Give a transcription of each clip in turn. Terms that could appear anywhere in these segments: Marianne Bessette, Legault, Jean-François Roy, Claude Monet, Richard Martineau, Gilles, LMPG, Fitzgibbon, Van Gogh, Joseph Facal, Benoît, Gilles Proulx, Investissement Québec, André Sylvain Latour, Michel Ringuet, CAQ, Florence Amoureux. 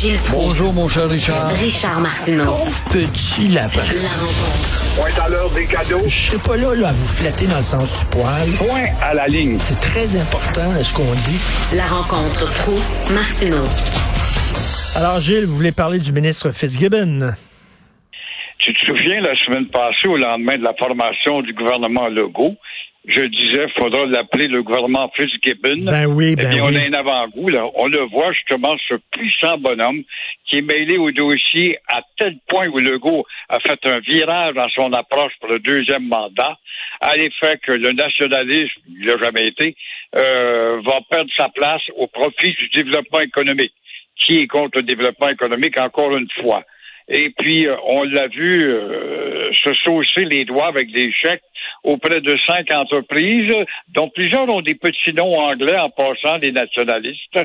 Gilles Proulx. Bonjour, mon cher Richard. Richard Martineau. Pauvre petit lapin. La rencontre. Point à l'heure des cadeaux. Je serai pas là, à vous flatter dans le sens du poil. Point à la ligne. C'est très important, ce qu'on dit. La rencontre Proulx-Martineau. Alors, Gilles, vous voulez parler du ministre Fitzgibbon? Tu te souviens, la semaine passée, au lendemain de la formation du gouvernement Legault, je disais, il faudra l'appeler le gouvernement Fitzgibbon. Ben oui, ben oui. On a un avant-goût, là. On le voit, justement, ce puissant bonhomme qui est mêlé au dossier à tel point où Legault a fait un virage dans son approche pour le deuxième mandat, à l'effet que le nationalisme, il l'a jamais été, va perdre sa place au profit du développement économique. Qui est contre le développement économique, encore une fois. Et puis, on l'a vu se saucer les doigts avec des chèques auprès de 5 entreprises, dont plusieurs ont des petits noms anglais en passant, les nationalistes,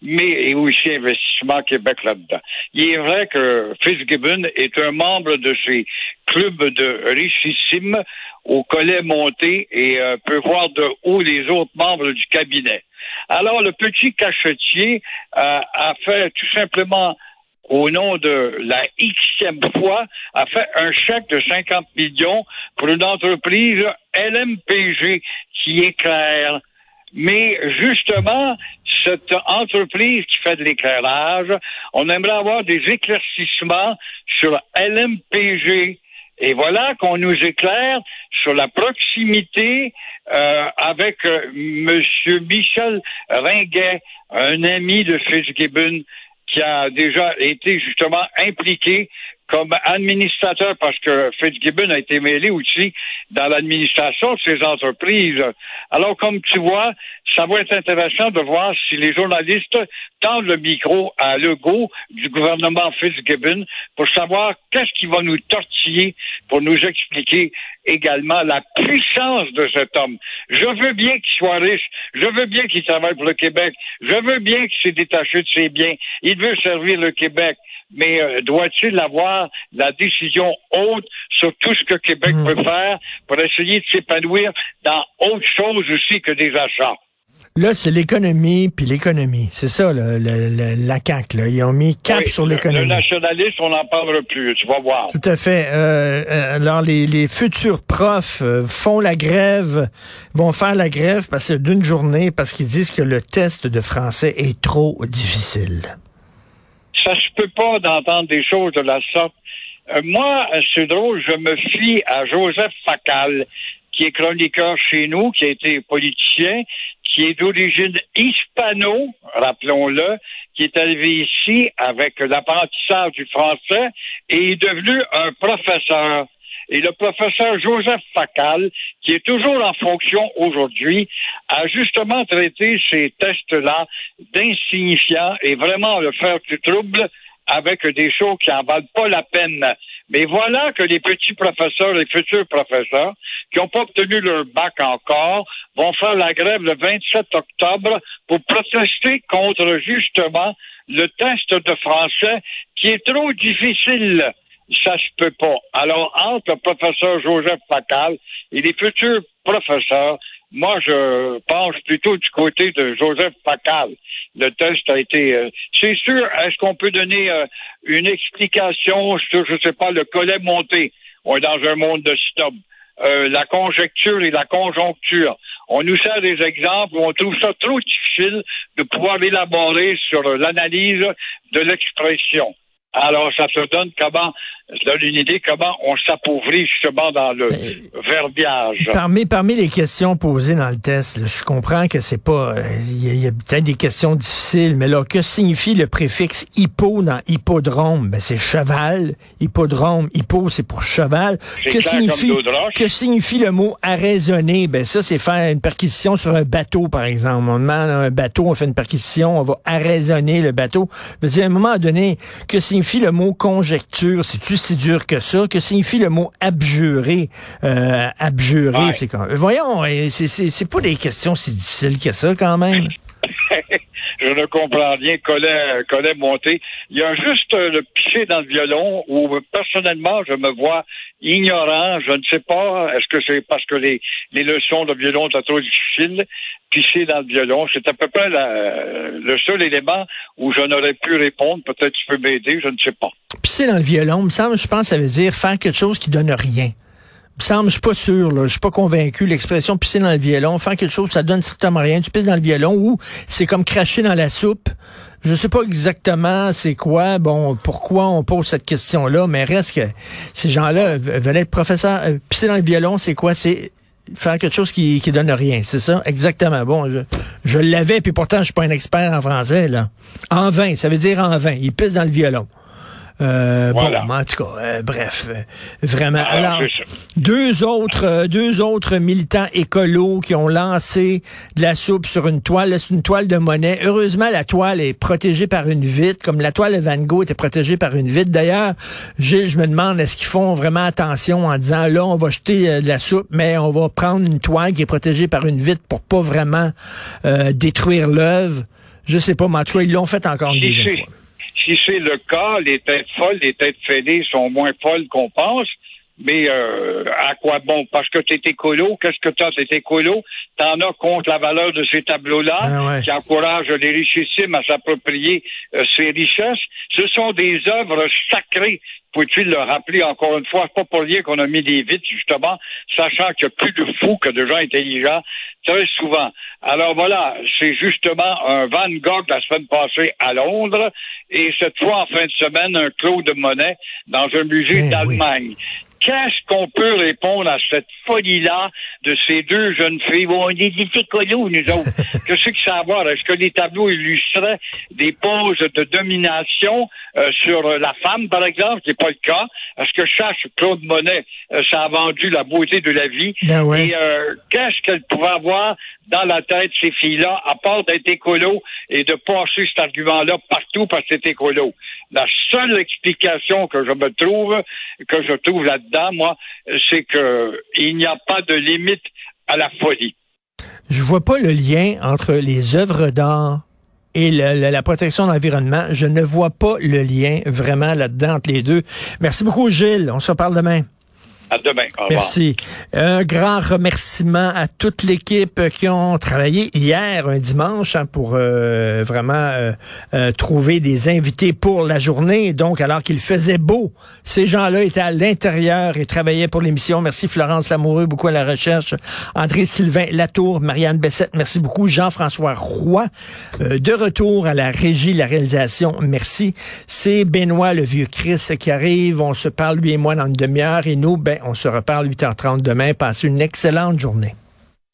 mais aussi Investissement Québec là-dedans. Il est vrai que Fitzgibbon est un membre de ces clubs de richissimes au collet monté et peut voir de haut les autres membres du cabinet. Alors, le petit cachetier a fait tout simplement... au nom de la Xème fois, a fait un chèque de 50 millions pour une entreprise LMPG qui éclaire. Mais justement, cette entreprise qui fait de l'éclairage, on aimerait avoir des éclaircissements sur LMPG. Et voilà qu'on nous éclaire sur la proximité avec Monsieur Michel Ringuet, un ami de Fitzgibbon, qui a déjà été justement impliqué comme administrateur, parce que Fitzgibbon a été mêlé aussi dans l'administration de ces entreprises. Alors, comme tu vois, ça va être intéressant de voir si les journalistes tendent le micro à Legault du gouvernement Fitzgibbon pour savoir qu'est-ce qui va nous tortiller pour nous expliquer également la puissance de cet homme. Je veux bien qu'il soit riche, je veux bien qu'il travaille pour le Québec, je veux bien qu'il s'est détaché de ses biens, il veut servir le Québec. Mais doit-il avoir la décision haute sur tout ce que Québec peut faire pour essayer de s'épanouir dans autre chose aussi que des achats? Là, c'est l'économie, puis l'économie. C'est ça, la CAQ. Là. Ils ont mis cap sur l'économie. Le nationalisme, on n'en parle plus, tu vas voir. Tout à fait. Alors, les futurs profs font la grève, vont faire la grève d'une journée parce qu'ils disent que le test de français est trop difficile. Ça se peut pas d'entendre des choses de la sorte. Moi, c'est drôle, je me fie à Joseph Facal, qui est chroniqueur chez nous, qui a été politicien, qui est d'origine hispano, rappelons-le, qui est arrivé ici avec l'apprentissage du français et est devenu un professeur. Et le professeur Joseph Facal, qui est toujours en fonction aujourd'hui, a justement traité ces tests-là d'insignifiants et vraiment le faire du trouble avec des choses qui n'en valent pas la peine. Mais voilà que les petits professeurs, les futurs professeurs, qui n'ont pas obtenu leur bac encore, vont faire la grève le 27 octobre pour protester contre justement le test de français qui est trop difficile. Ça se peut pas. Alors, entre le professeur Joseph Facal et les futurs professeurs, moi, je penche plutôt du côté de Joseph Facal. Le test a été... c'est sûr, est-ce qu'on peut donner une explication sur, je sais pas, le collet monté? On est dans un monde de snob. La conjecture et la conjoncture. On nous sert des exemples où on trouve ça trop difficile de pouvoir élaborer sur l'analyse de l'expression. Alors, ça se donne une idée comment on s'appauvrit justement dans le verbiage. Parmi les questions posées dans le test, je comprends que c'est pas... Il y a peut-être des questions difficiles, mais là, que signifie le préfixe « hippo » dans « hippodrome » ? Ben, c'est « cheval »,« hippodrome »,« hippo », c'est pour « cheval ». Que signifie le mot « arraisonner » ? Ben, ça, c'est faire une perquisition sur un bateau, par exemple. On demande à un bateau, on fait une perquisition, on va arraisonner le bateau. Je veux dire, à un moment donné, que signifie le mot « conjecture » ? C'est-tu si dur que ça? Que signifie le mot abjurer? Abjurer, ouais. C'est quand même... Voyons, c'est pas des questions si difficiles que ça, quand même. je ne comprends rien. Collet monté. Il y a juste le piché dans le violon où, personnellement, je me vois ignorant. Je ne sais pas. Est-ce que c'est parce que les leçons de violon sont trop difficiles? Pisser dans le violon, c'est à peu près le seul élément où je n'aurais pu répondre. Peut-être tu peux m'aider, je ne sais pas. Pisser dans le violon, me semble, je pense, ça veut dire faire quelque chose qui donne rien. Me semble, je suis pas sûr, là, je suis pas convaincu. L'expression pisser dans le violon, faire quelque chose, ça donne strictement rien. Tu pisses dans le violon ou c'est comme cracher dans la soupe. Je sais pas exactement c'est quoi, bon, pourquoi on pose cette question-là, mais reste que ces gens-là veulent être professeurs. Pisser dans le violon, c'est quoi? C'est faire quelque chose qui donne rien, c'est ça? Exactement. Bon, je l'avais, puis pourtant, je suis pas un expert en français, là. En vain, ça veut dire en vain. Il pisse dans le violon. Voilà. Bon, en tout cas, bref, vraiment. Alors, deux autres militants écolos qui ont lancé de la soupe sur une toile. C'est une toile de Monet. Heureusement, la toile est protégée par une vitre, comme la toile de Van Gogh était protégée par une vitre. D'ailleurs, Gilles, je me demande, est-ce qu'ils font vraiment attention en disant, là, on va jeter de la soupe, mais on va prendre une toile qui est protégée par une vitre pour pas vraiment détruire l'œuvre. Je sais pas, mais en tout cas, ils l'ont fait encore une deuxième fois. Si c'est le cas, les têtes folles, les têtes fêlées sont moins folles qu'on pense, mais à quoi bon? Parce que t'es écolo, qu'est-ce que t'as? T'es écolo, t'en as contre la valeur de ces tableaux-là, qui encouragent les richissimes à s'approprier ces richesses. Ce sont des œuvres sacrées. Faut-il le rappeler encore une fois? C'est pas pour rien qu'on a mis des vitres, justement, sachant qu'il y a plus de fous que de gens intelligents, très souvent. Alors voilà, c'est justement un Van Gogh la semaine passée à Londres, et cette fois, en fin de semaine, un Claude Monet dans un musée d'Allemagne. Oui. Qu'est-ce qu'on peut répondre à cette folie-là de ces deux jeunes filles? Bon, on est des écolos, nous autres. Qu'est-ce que ça a à voir? Est-ce que les tableaux illustraient des poses de domination sur la femme, par exemple? C'est pas le cas. Est-ce que Claude Monet, ça a vendu la beauté de la vie? Ben ouais. Et qu'est-ce qu'elle pouvait avoir dans la tête, ces filles-là, à part d'être écolo et de passer cet argument-là partout parce que c'est écolo? La seule explication que je trouve là-dedans, moi, c'est que il n'y a pas de limite à la folie. Je vois pas le lien entre les œuvres d'art et la protection de l'environnement. Je ne vois pas le lien vraiment là-dedans entre les deux. Merci beaucoup, Gilles. On se reparle demain. À demain. Au revoir. Merci. Un grand remerciement à toute l'équipe qui ont travaillé hier, un dimanche, pour vraiment trouver des invités pour la journée. Donc, alors qu'il faisait beau, ces gens-là étaient à l'intérieur et travaillaient pour l'émission. Merci Florence Amoureux, beaucoup à la recherche. André Sylvain Latour, Marianne Bessette, merci beaucoup. Jean-François Roy, de retour à la régie, la réalisation, merci. C'est Benoît, le vieux Chris, qui arrive. On se parle, lui et moi, dans une demi-heure. Et nous, on se reparle 8h30 demain. Passez une excellente journée.